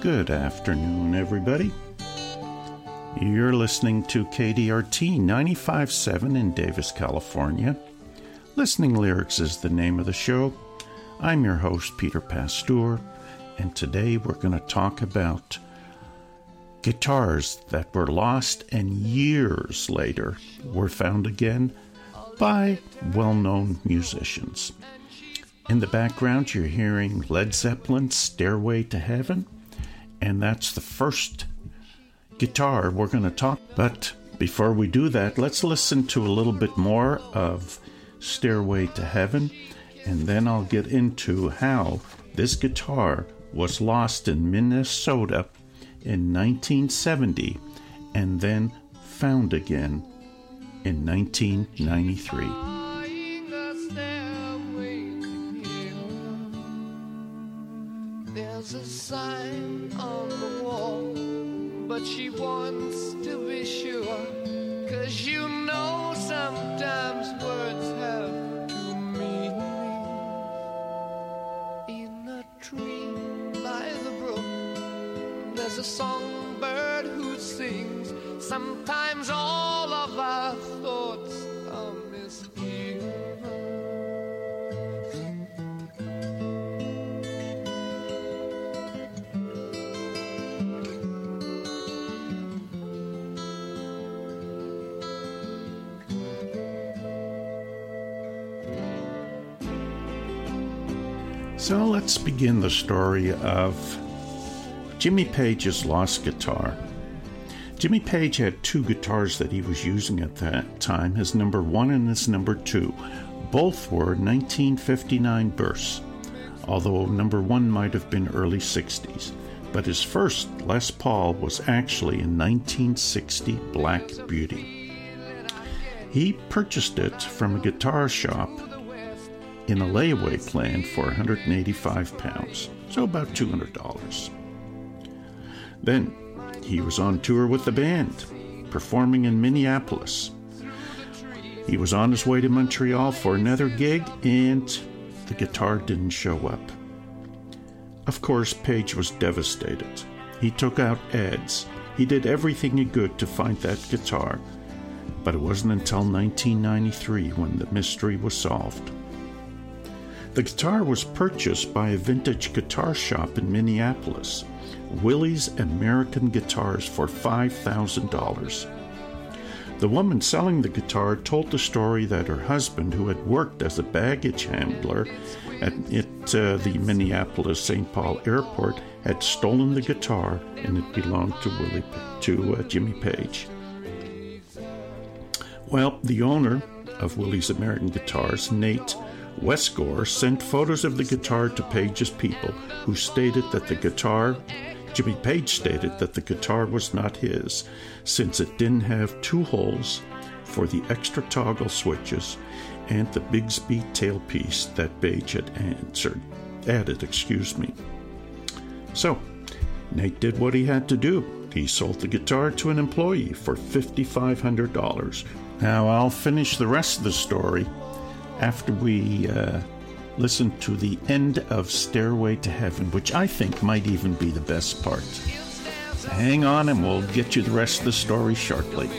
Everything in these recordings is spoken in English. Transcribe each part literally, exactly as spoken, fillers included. Good afternoon, everybody. You're listening to K D R T ninety-five point seven in Davis, California. Listening Lyrics is the name of the show. I'm your host, Peter Pasteur, and today we're going to talk about guitars that were lost and years later were found again by well-known musicians. In the background, you're hearing Led Zeppelin's Stairway to Heaven, and that's the first guitar we're going to talk about. But before we do that, let's listen to a little bit more of Stairway to Heaven, and then I'll get into how this guitar was lost in Minnesota in nineteen seventy and then found again in nineteen ninety-three. There's a sign on the wall, but she wants to be sure, 'cause you know sometimes words have to mean me. In a tree by the brook, there's a songbird who sings. Sometimes all of our thoughts are misgiven. So let's begin the story of Jimmy Page's lost guitar. Jimmy Page had two guitars that he was using at that time, his number one and his number two. Both were nineteen fifty-nine Bursts, although number one might have been early sixties. But his first Les Paul was actually a nineteen sixty Black Beauty. He purchased it from a guitar shop in a layaway plan for one hundred eighty-five pounds, so about two hundred dollars. Then he was on tour with the band, performing in Minneapolis. He was on his way to Montreal for another gig, and the guitar didn't show up. Of course, Page was devastated. He took out ads. He did everything he could to find that guitar, but it wasn't until nineteen ninety-three when the mystery was solved. The guitar was purchased by a vintage guitar shop in Minneapolis, Willie's American Guitars, for five thousand dollars. The woman selling the guitar told the story that her husband, who had worked as a baggage handler at it, uh, the Minneapolis-Saint Paul airport, had stolen the guitar, and it belonged to Willie, to uh, Jimmy Page. Well, the owner of Willie's American Guitars, Nate Westgor, sent photos of the guitar to Page's people, who stated that the guitar, Jimmy Page stated that the guitar was not his, since it didn't have two holes for the extra toggle switches and the Bigsby tailpiece that Page had answered, added, excuse me. So, Nate did what he had to do. He sold the guitar to an employee for five thousand five hundred dollars. Now, I'll finish the rest of the story after we uh, listen to the end of Stairway to Heaven, which I think might even be the best part. Hang on and we'll get you the rest of the story shortly.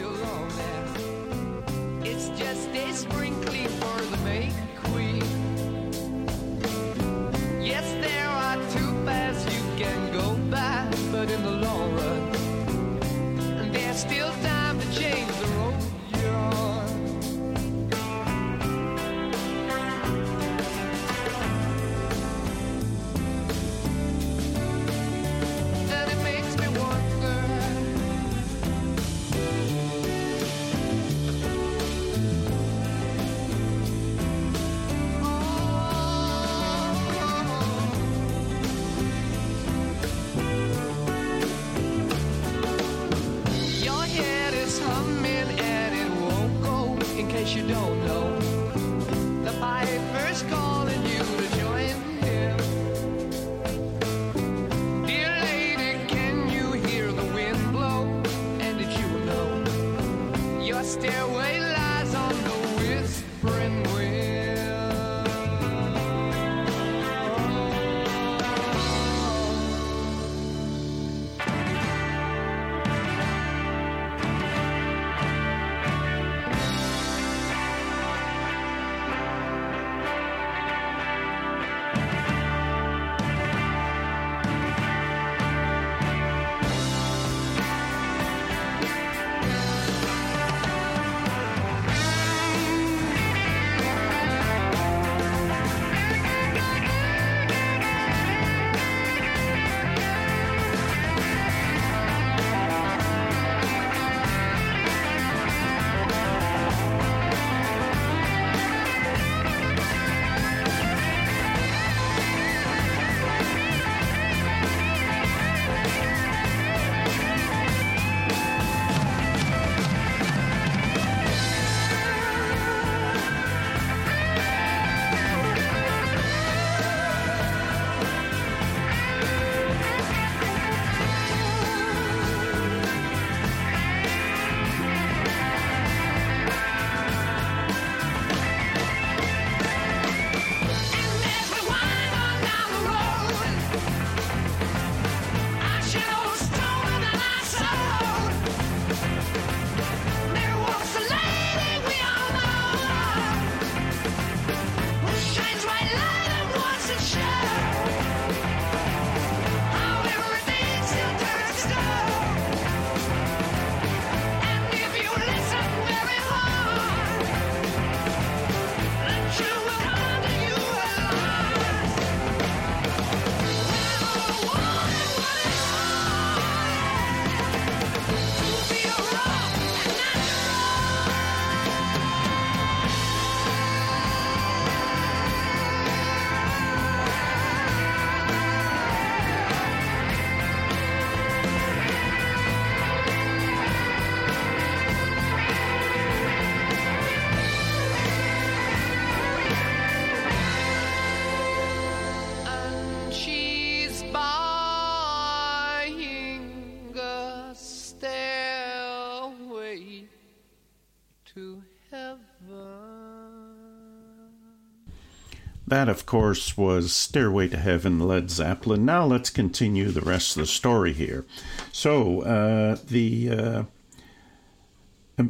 That, of course, was Stairway to Heaven, Led Zeppelin. Now let's continue the rest of the story here. So uh, the uh,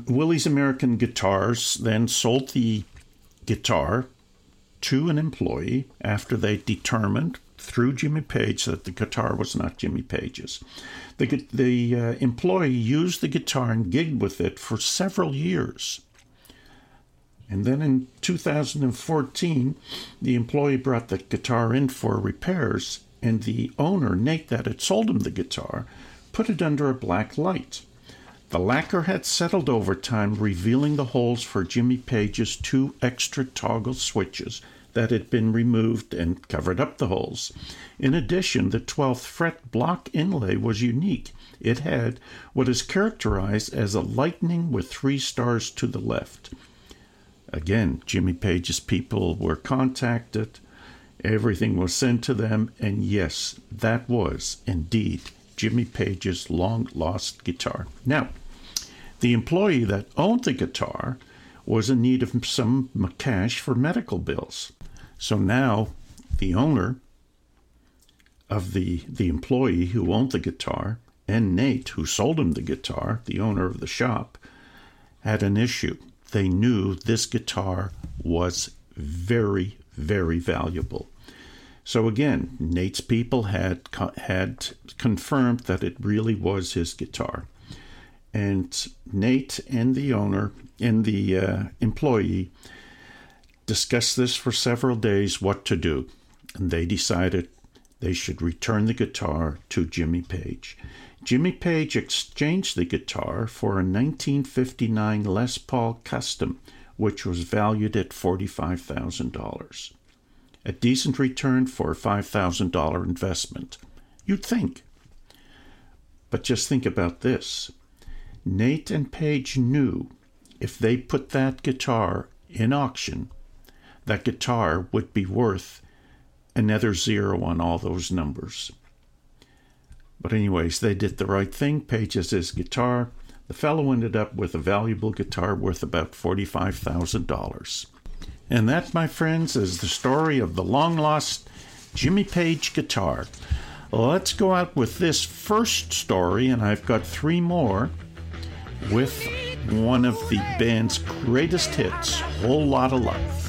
Willie's American Guitars then sold the guitar to an employee after they determined through Jimmy Page that the guitar was not Jimmy Page's. The, the uh, employee used the guitar and gigged with it for several years. And then in two thousand fourteen, the employee brought the guitar in for repairs, and the owner, Nate, that had sold him the guitar, put it under a black light. The lacquer had settled over time, revealing the holes for Jimmy Page's two extra toggle switches that had been removed and covered up the holes. In addition, the twelfth fret block inlay was unique. It had what is characterized as a lightning with three stars to the left. Again, Jimmy Page's people were contacted, everything was sent to them, and yes, that was indeed Jimmy Page's long-lost guitar. Now, the employee that owned the guitar was in need of some cash for medical bills. So now the owner of the, the employee who owned the guitar and Nate, who sold him the guitar, the owner of the shop, had an issue. They knew this guitar was very, very valuable. So again, Nate's people had had confirmed that it really was his guitar. And Nate and the owner and the uh, employee discussed this for several days, what to do. And they decided they should return the guitar to Jimmy Page. Jimmy Page exchanged the guitar for a nineteen fifty-nine Les Paul Custom, which was valued at forty-five thousand dollars. A decent return for a five thousand dollars investment, you'd think. But just think about this. Nate and Page knew if they put that guitar in auction, that guitar would be worth another zero on all those numbers. But anyways, they did the right thing. Page has his guitar. The fellow ended up with a valuable guitar worth about forty-five thousand dollars. And that, my friends, is the story of the long-lost Jimmy Page guitar. Let's go out with this first story, and I've got three more, with one of the band's greatest hits, Whole Lot of Love.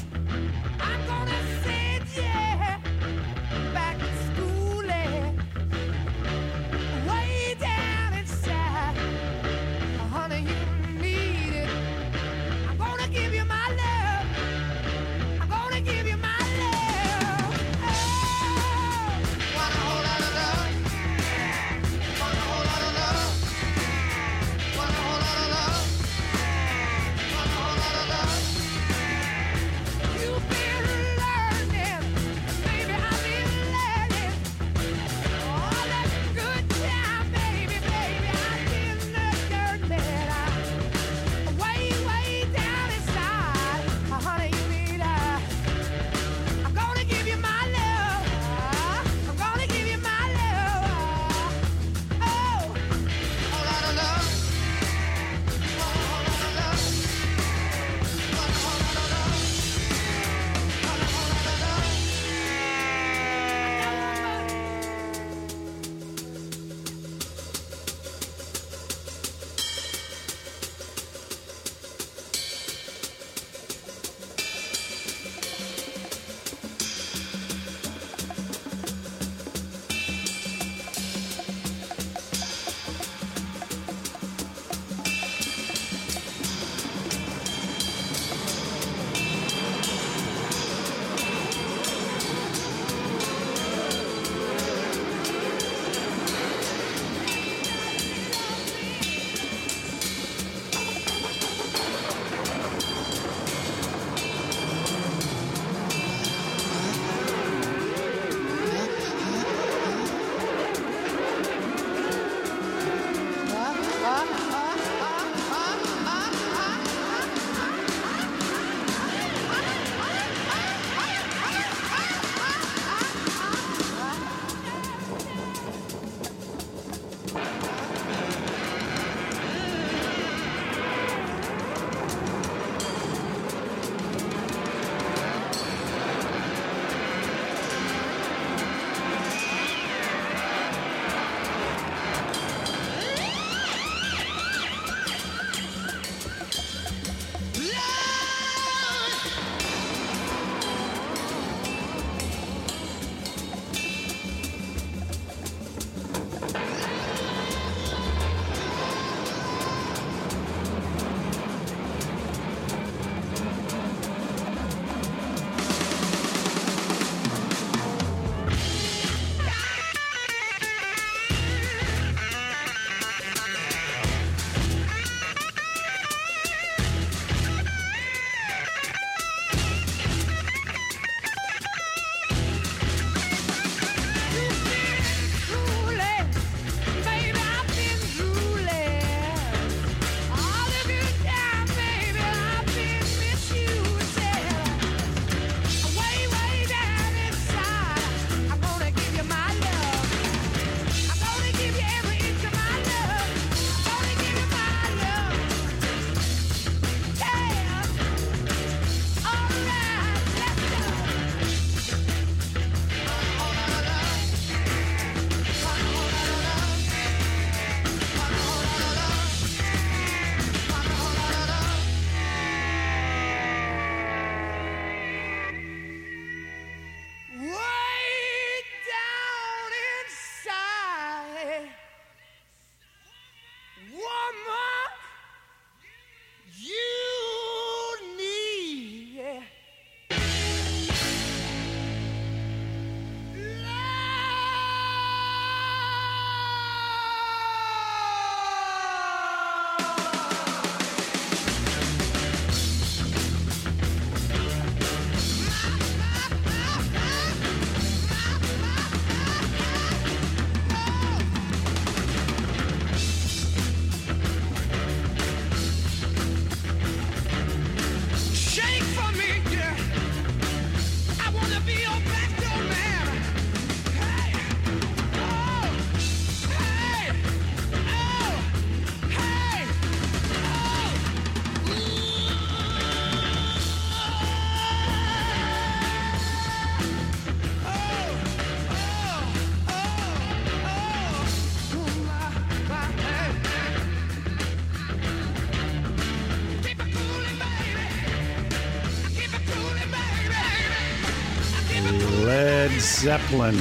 Zeppelin,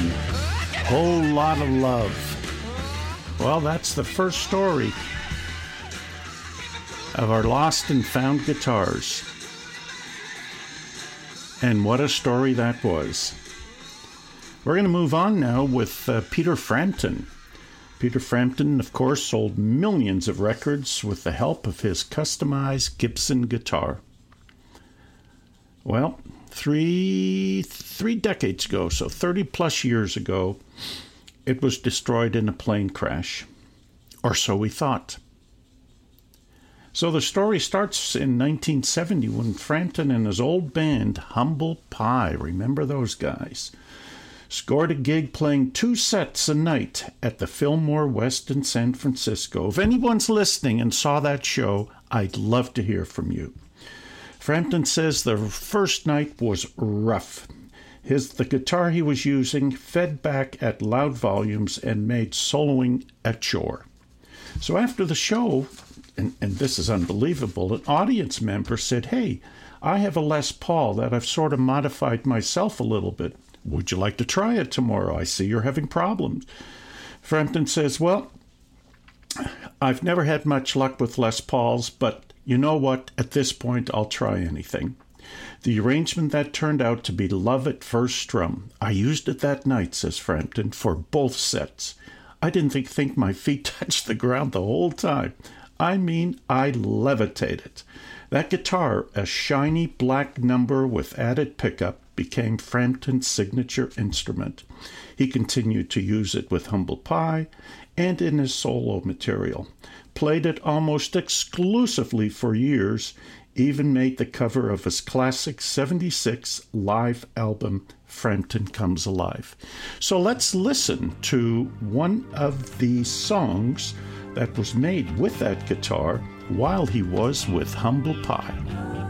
Whole Lot of Love. Well, that's the first story of our lost and found guitars. And what a story that was. We're going to move on now with uh, Peter Frampton. Peter Frampton, of course, sold millions of records with the help of his customized Gibson guitar. Well, three three decades ago, so thirty-plus years ago, it was destroyed in a plane crash, or so we thought. So the story starts in nineteen seventy when Frampton and his old band, Humble Pie, remember those guys, scored a gig playing two sets a night at the Fillmore West in San Francisco. If anyone's listening and saw that show, I'd love to hear from you. Frampton says the first night was rough. His, the guitar he was using fed back at loud volumes and made soloing a chore. So after the show, and, and this is unbelievable, an audience member said, "Hey, I have a Les Paul that I've sort of modified myself a little bit. Would you like to try it tomorrow? I see you're having problems." Frampton says, "Well, I've never had much luck with Les Pauls, but you know what? At this point, I'll try anything." The arrangement that turned out to be Love at First Strum. "I used it that night," says Frampton, "for both sets. I didn't think, think my feet touched the ground the whole time. I mean, I levitated." That guitar, a shiny black number with added pickup, became Frampton's signature instrument. He continued to use it with Humble Pie and in his solo material. Played it almost exclusively for years, even made the cover of his classic seventy-six live album, Frampton Comes Alive. So let's listen to one of the songs that was made with that guitar while he was with Humble Pie. Yeah.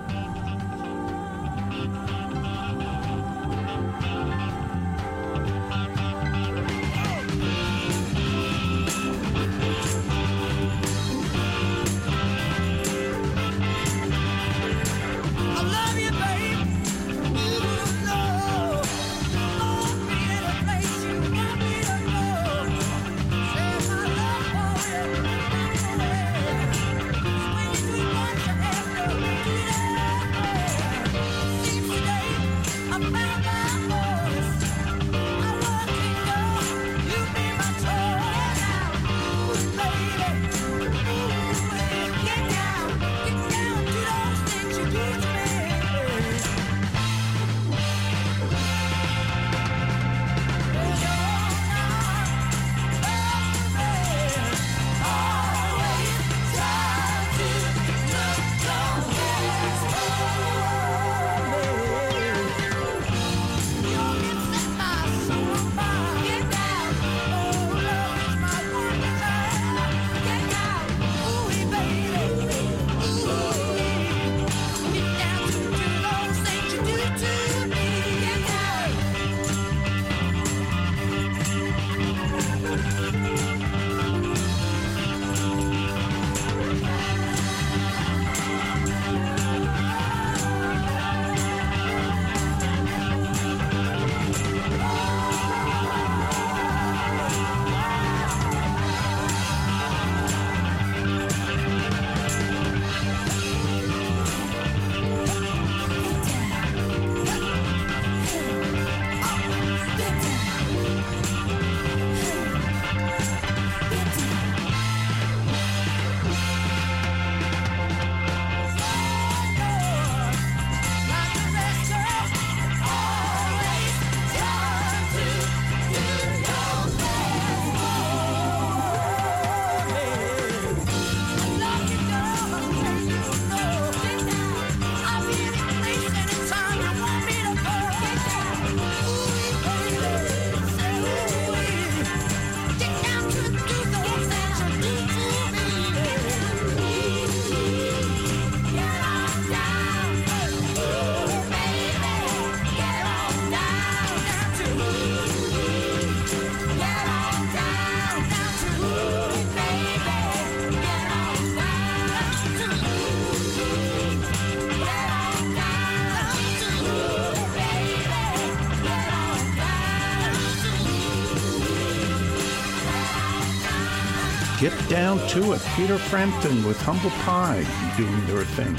Get down to it. Peter Frampton with Humble Pie doing their thing.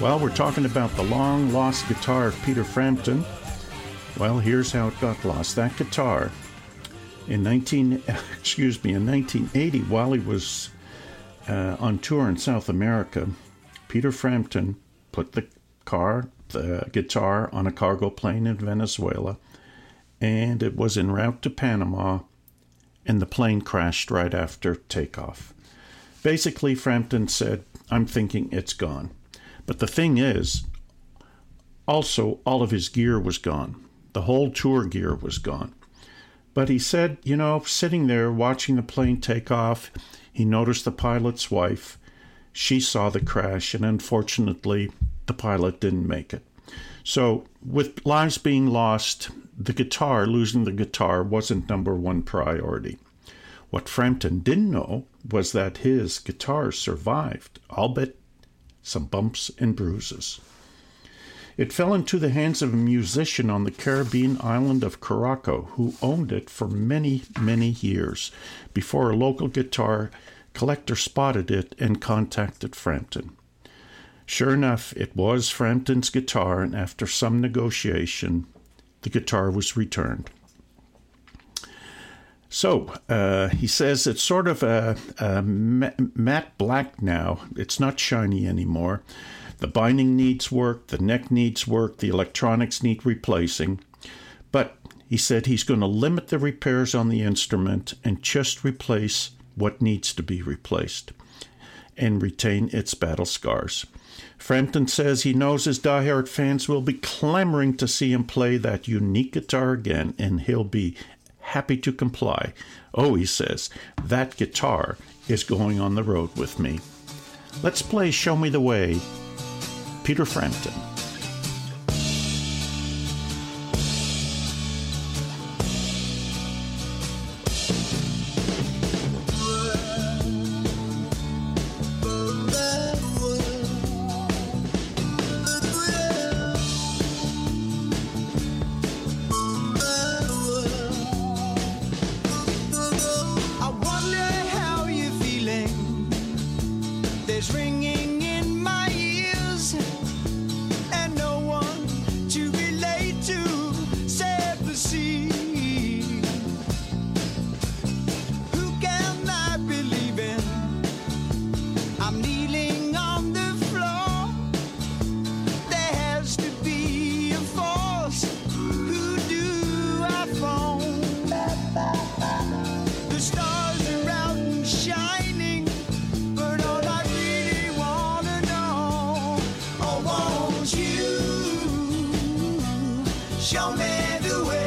Well, we're talking about the long-lost guitar of Peter Frampton. Well, here's how it got lost. That guitar, in nineteen excuse me, in nineteen eighty, while he was uh, on tour in South America, Peter Frampton put the car, the guitar, on a cargo plane in Venezuela, and it was en route to Panama. And the plane crashed right after takeoff. Basically, Frampton said, I'm thinking it's gone. But the thing is, also, all of his gear was gone. The whole tour gear was gone. But he said, you know, sitting there watching the plane take off, he noticed the pilot's wife. She saw the crash, and unfortunately, the pilot didn't make it. So, with lives being lost, the guitar, losing the guitar, wasn't number one priority. What Frampton didn't know was that his guitar survived, albeit some bumps and bruises. It fell into the hands of a musician on the Caribbean island of Curaçao, who owned it for many, many years, before a local guitar collector spotted it and contacted Frampton. Sure enough, it was Frampton's guitar, and after some negotiation, the guitar was returned. So, uh, he says it's sort of a, a matte black now. It's not shiny anymore. The binding needs work. The neck needs work. The electronics need replacing. But he said he's going to limit the repairs on the instrument and just replace what needs to be replaced and retain its battle scars. Frampton says he knows his diehard fans will be clamoring to see him play that unique guitar again, and he'll be happy to comply. Oh, he says, that guitar is going on the road with me. Let's play Show Me the Way, Peter Frampton. You show me the way.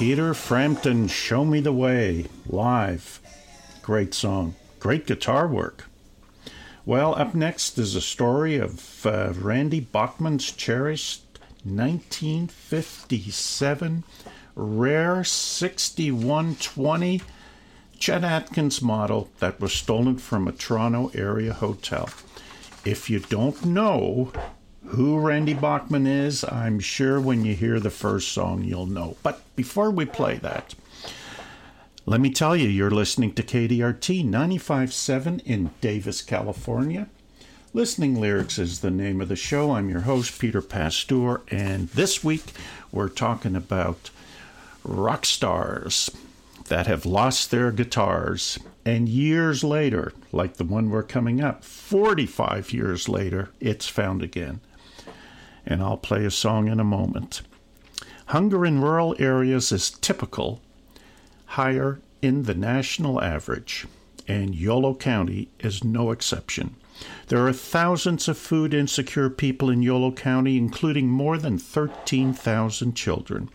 Peter Frampton, Show Me the Way, live. Great song. Great guitar work. Well, up next is a story of uh, Randy Bachman's cherished nineteen fifty-seven rare sixty-one twenty Chet Atkins model that was stolen from a Toronto area hotel. If you don't know who Randy Bachman is, I'm sure when you hear the first song you'll know. But before we play that, let me tell you, you're listening to K D R T ninety-five point seven in Davis, California. Listening Lyrics is the name of the show. I'm your host, Peter Pasteur, and this week we're talking about rock stars that have lost their guitars. And years later, like the one we're coming up, forty-five years later, it's found again. And I'll play a song in a moment. Hunger in rural areas is typical, higher in the national average, and Yolo County is no exception. There are thousands of food insecure people in Yolo County, including more than thirteen thousand children.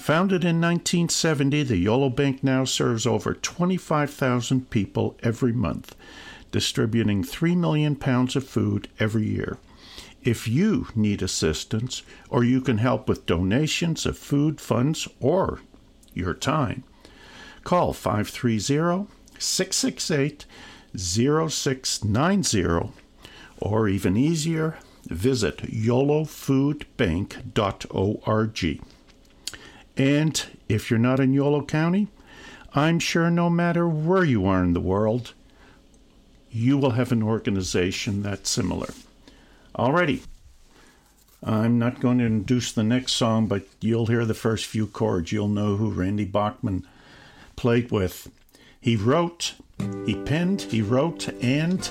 Founded in nineteen seventy, the Yolo Bank now serves over twenty-five thousand people every month, distributing three million pounds of food every year. If you need assistance, or you can help with donations of food, funds, or your time, call five three zero, six six eight, zero six nine zero, or even easier, visit yolo food bank dot org. And if you're not in Yolo County, I'm sure no matter where you are in the world, you will have an organization that's similar. Alrighty, I'm not going to introduce the next song, but you'll hear the first few chords. You'll know who Randy Bachman played with. He wrote, he penned, he wrote, and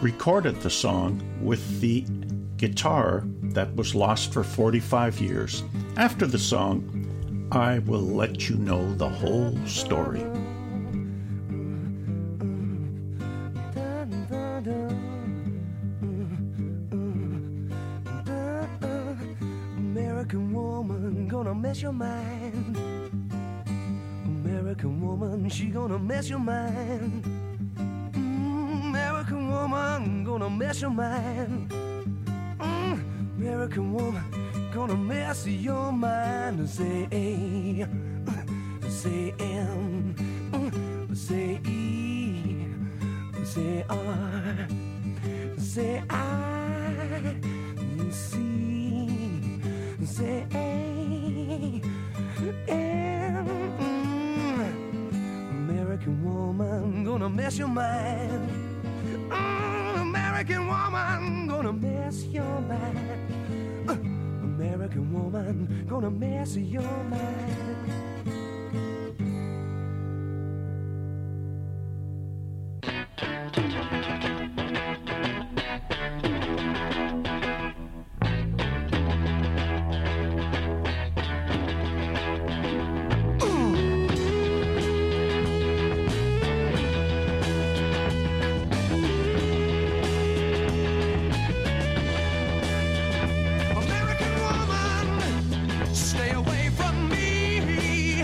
recorded the song with the guitar that was lost for forty-five years. After the song, I will let you know the whole story. American woman, gonna mess your mind. American woman, she gonna mess your mind. Mm, American woman, gonna mess your mind. Mm, American woman, gonna mess your mind. Say A, say M, say E, say R, say I, C, say A, M. American woman, gonna mess your mind. Mm, American woman, gonna mess your mind. Uh, American woman, gonna mess your mind. Stay away from me.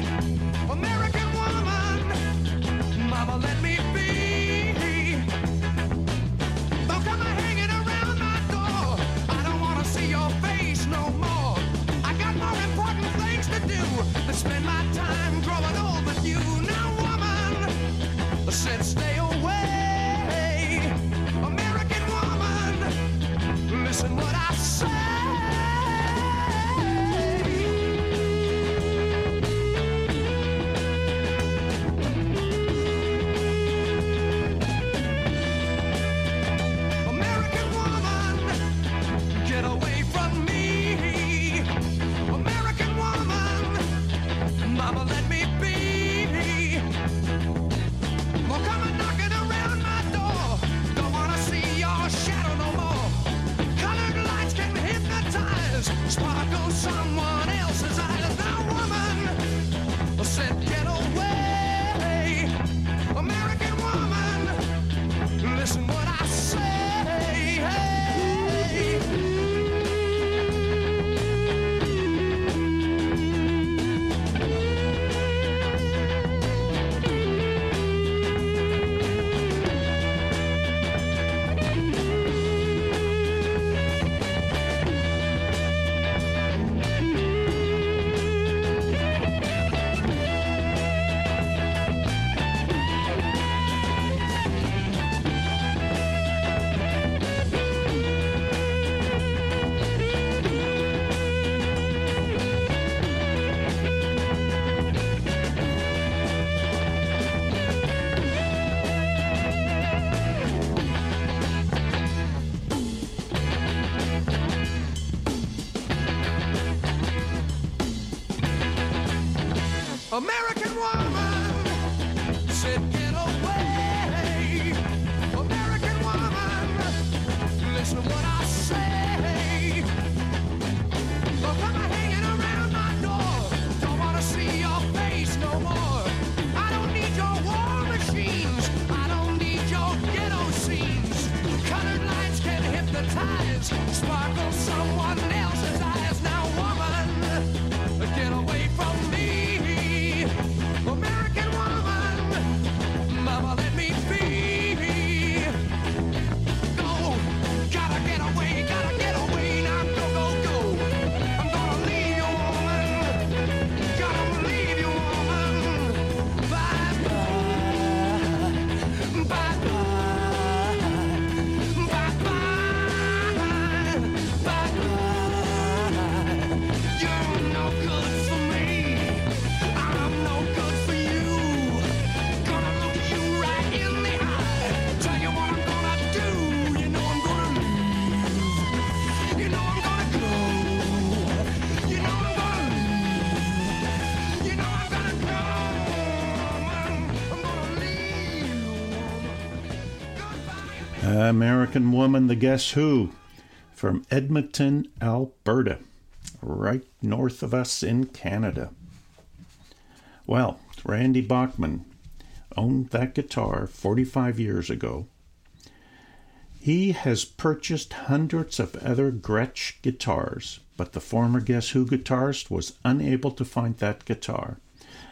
American woman said get away. American woman, listen to what I say. Look, I'm hanging around my door. Don't want to see your face no more. I don't need your war machines. I don't need your ghetto scenes. Colored lights can hypnotize, sparkle someone else's eyes. Now woman, get away from me. American woman, mama, let me be. Go, gotta get away, gotta get away. Now go, go, go. I'm gonna leave you, woman. Gotta leave you, woman. Bye-bye, bye-bye, bye-bye, bye-bye. You're no good for me. I'm no good. American Woman, the Guess Who, from Edmonton, Alberta, right north of us in Canada. Well, Randy Bachman owned that guitar forty-five years ago. He has purchased hundreds of other Gretsch guitars, but the former Guess Who guitarist was unable to find that guitar.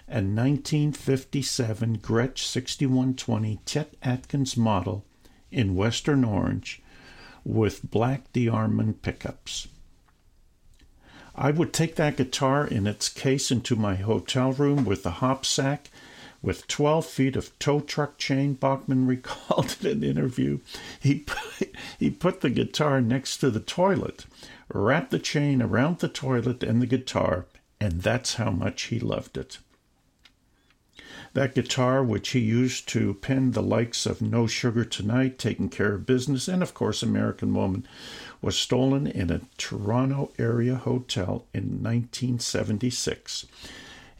A nineteen fifty-seven Gretsch sixty-one twenty Chet Atkins model in Western Orange with black D'Armond pickups. I would take that guitar in its case into my hotel room with a hop sack with twelve feet of tow truck chain. Bachman recalled in an interview. He put, he put the guitar next to the toilet, wrapped the chain around the toilet and the guitar, and that's how much he loved it. That guitar, which he used to pen the likes of No Sugar Tonight, Taking Care of Business, and of course American Woman, was stolen in a Toronto area hotel in nineteen seventy-six.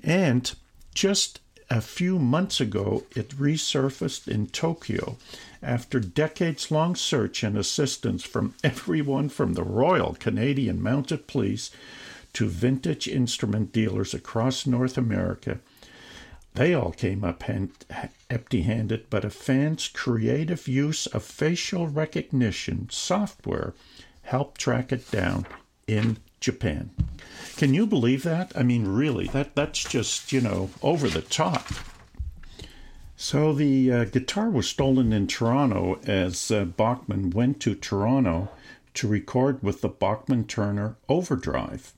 And just a few months ago, it resurfaced in Tokyo after decades-long search and assistance from everyone from the Royal Canadian Mounted Police to vintage instrument dealers across North America. They all came up empty-handed, but a fan's creative use of facial recognition software helped track it down in Japan. Can you believe that? I mean, really, that, that's just, you know, over the top. So the uh, guitar was stolen in Toronto as uh, Bachman went to Toronto to record with the Bachman-Turner Overdrive.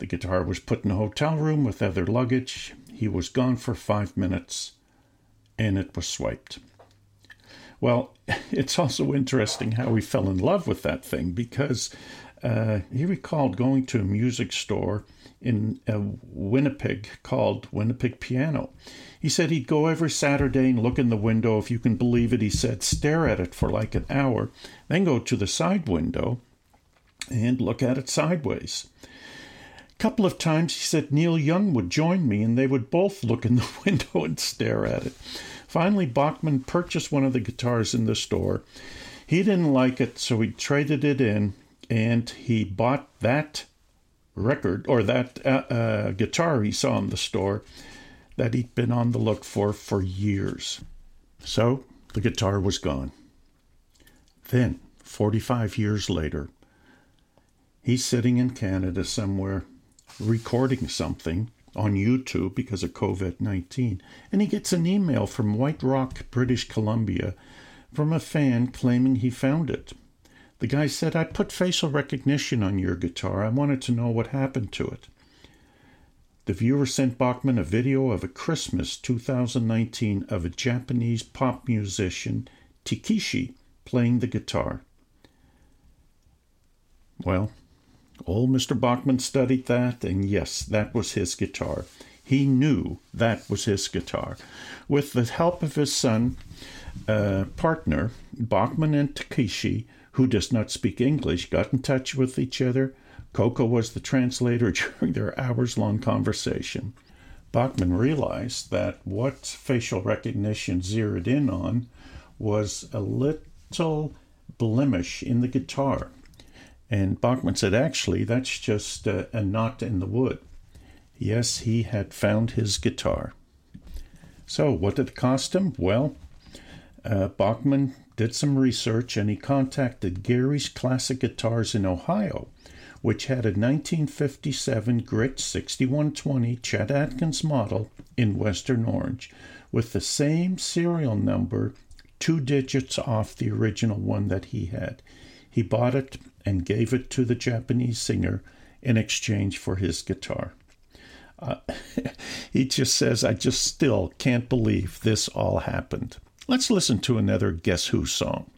The guitar was put in a hotel room with other luggage. He was gone for five minutes, and it was swiped. Well, it's also interesting how he fell in love with that thing, because uh, he recalled going to a music store in uh, Winnipeg called Winnipeg Piano. He said he'd go every Saturday and look in the window, if you can believe it, he said, stare at it for like an hour, then go to the side window and look at it sideways. A couple of times, he said, Neil Young would join me, and they would both look in the window and stare at it. Finally, Bachman purchased one of the guitars in the store. He didn't like it, so he traded it in, and he bought that record, or that uh, uh, guitar he saw in the store that he'd been on the look for for years. So the guitar was gone. Then, forty-five years later, he's sitting in Canada somewhere, recording something on YouTube because of covid nineteen, and he gets an email from White Rock, British Columbia, from a fan claiming he found it. The guy said, I put facial recognition on your guitar. I wanted to know what happened to it. The viewer sent Bachman a video of a Christmas two thousand nineteen of a Japanese pop musician, Takeshi, playing the guitar. Well, old Mister Bachman studied that, and yes, that was his guitar. He knew that was his guitar. With the help of his son, uh, partner, Bachman and Takeshi, who does not speak English, got in touch with each other. Coco was the translator during their hours-long conversation. Bachman realized that what facial recognition zeroed in on was a little blemish in the guitar. And Bachman said, actually, that's just a, a knot in the wood. Yes, he had found his guitar. So what did it cost him? Well, uh, Bachman did some research and he contacted Gary's Classic Guitars in Ohio, which had a nineteen fifty-seven Gretsch sixty-one twenty Chet Atkins model in Western Orange with the same serial number, two digits off the original one that he had. He bought it and gave it to the Japanese singer in exchange for his guitar. Uh, he just says, I just still can't believe this all happened. Let's listen to another Guess Who song.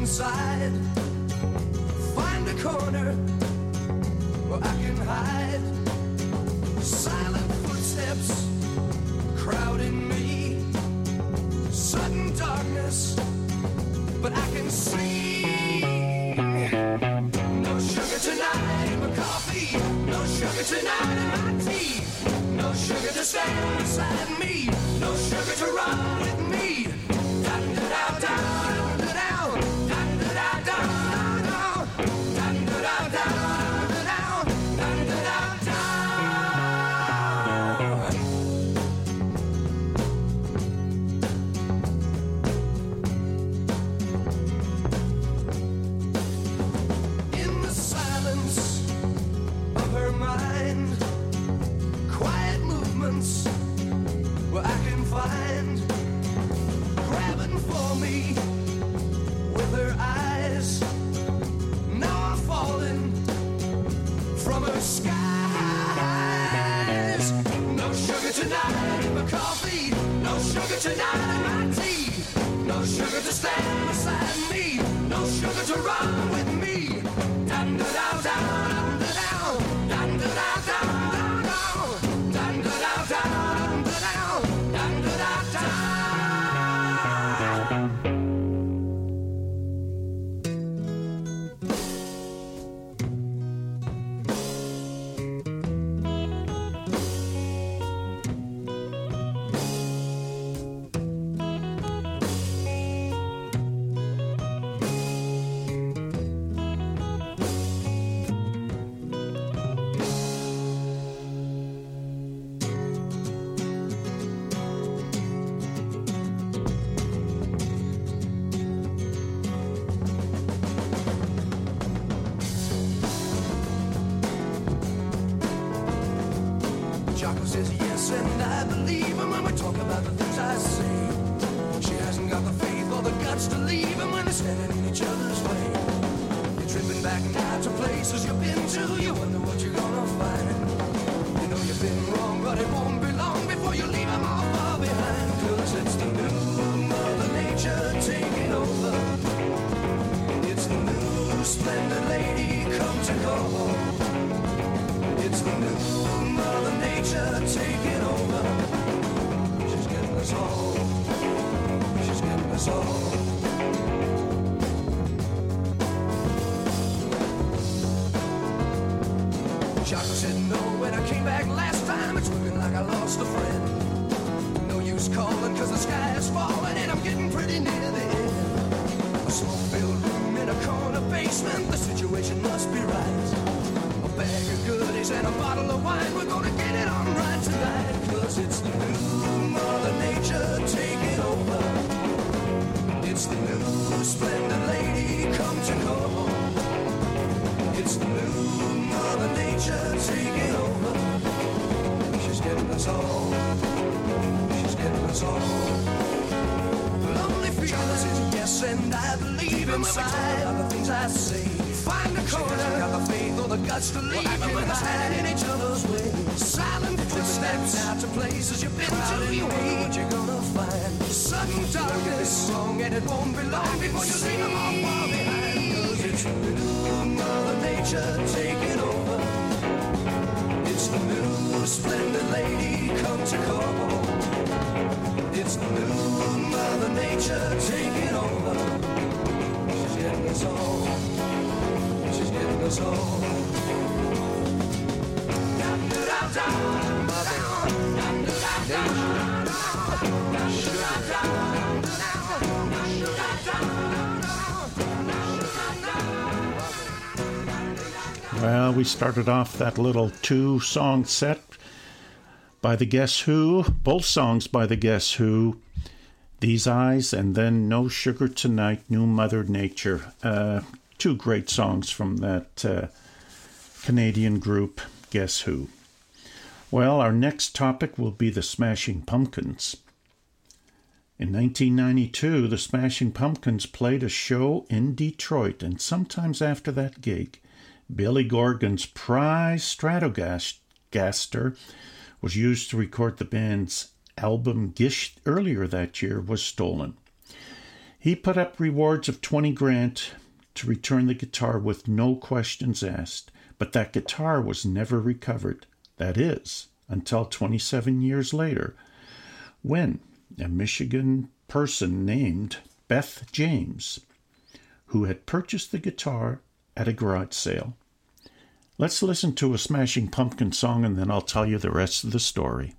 inside. Find a corner where I can hide. Silent footsteps crowding me. Sudden darkness, but I can see. No sugar tonight in my coffee. No sugar tonight in my tea. No sugar to stand beside me. No sugar to run with me. Down, down, down, down, down, down, down, down, down, down, down. Where I can find, grabbing for me with her eyes. Now I'm falling from her skies. No sugar tonight in my coffee. No sugar tonight in my tea. No sugar to stand beside me. No sugar to run with me. Down, down, down, down, down, down, down. Well, we started off that little two-song set by the Guess Who, both songs by the Guess Who, These Eyes, and then No Sugar Tonight, New Mother Nature. Uh, two great songs from that uh, Canadian group, Guess Who. Well, our next topic will be the Smashing Pumpkins. In nineteen ninety-two, the Smashing Pumpkins played a show in Detroit, and sometimes after that gig, Billy Corgan's prize Stratocaster was used to record the band's album Gish earlier that year was stolen. He put up rewards of twenty grand to return the guitar with no questions asked, but that guitar was never recovered. That is, until twenty-seven years later, when a Michigan person named Beth James, who had purchased the guitar at a garage sale. Let's listen to a Smashing Pumpkin song, and then I'll tell you the rest of the story.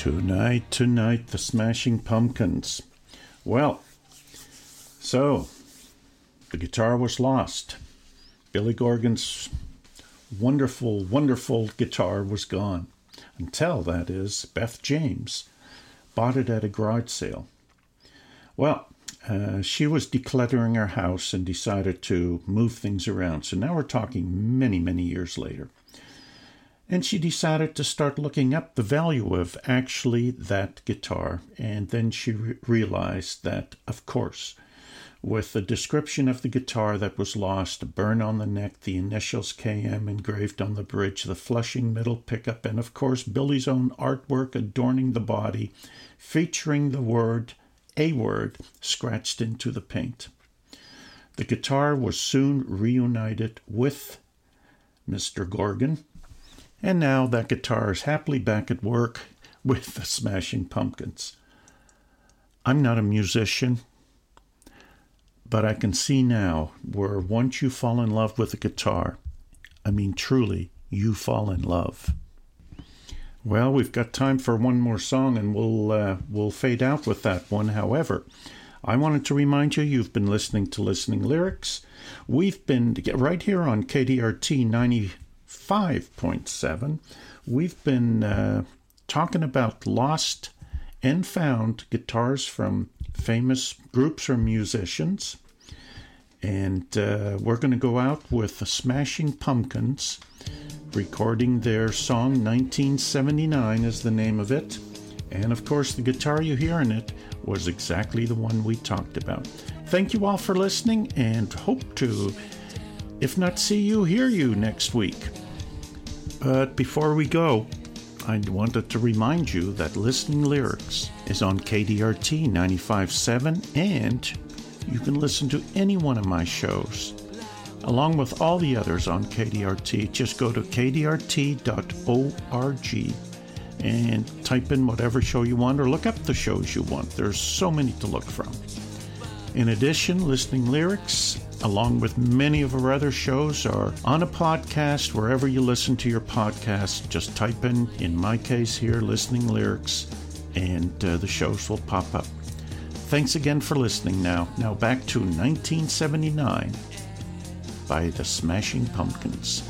Tonight, tonight, the Smashing Pumpkins. Well, so, the guitar was lost. Billy Corgan's wonderful, wonderful guitar was gone. Until, that is, Beth James bought it at a garage sale. Well, Uh, she was decluttering her house and decided to move things around. So now we're talking many, many years later. And she decided to start looking up the value of actually that guitar. And then she re- realized that, of course, with the description of the guitar that was lost, a burn on the neck, the initials K M engraved on the bridge, the Flushing middle pickup, and of course Billy's own artwork adorning the body, featuring the word, a word, scratched into the paint. The guitar was soon reunited with Mister Gorgon. And now that guitar is happily back at work with the Smashing Pumpkins. I'm not a musician, but I can see now where once you fall in love with a guitar, I mean truly, you fall in love. Well, we've got time for one more song, and we'll uh, we'll fade out with that one. However, I wanted to remind you, you've been listening to Listening Lyrics. We've been right here on K D R T ninety. five point seven. We've been uh, talking about lost and found guitars from famous groups or musicians. And uh, we're going to go out with the Smashing Pumpkins, recording their song nineteen seventy-nine is the name of it. And of course, the guitar you hear in it was exactly the one we talked about. Thank you all for listening, and hope to, if not see you, hear you next week. But before we go, I wanted to remind you that Listening Lyrics is on K D R T ninety-five point seven, and you can listen to any one of my shows, along with all the others on K D R T. Just go to k d r t dot org and type in whatever show you want, or look up the shows you want. There's so many to look from. In addition, Listening Lyrics, along with many of our other shows, are on a podcast wherever you listen to your podcast. Just type in, in my case here, Listening Lyrics, and uh, the shows will pop up. Thanks again for listening now. Now back to nineteen seventy-nine by the Smashing Pumpkins.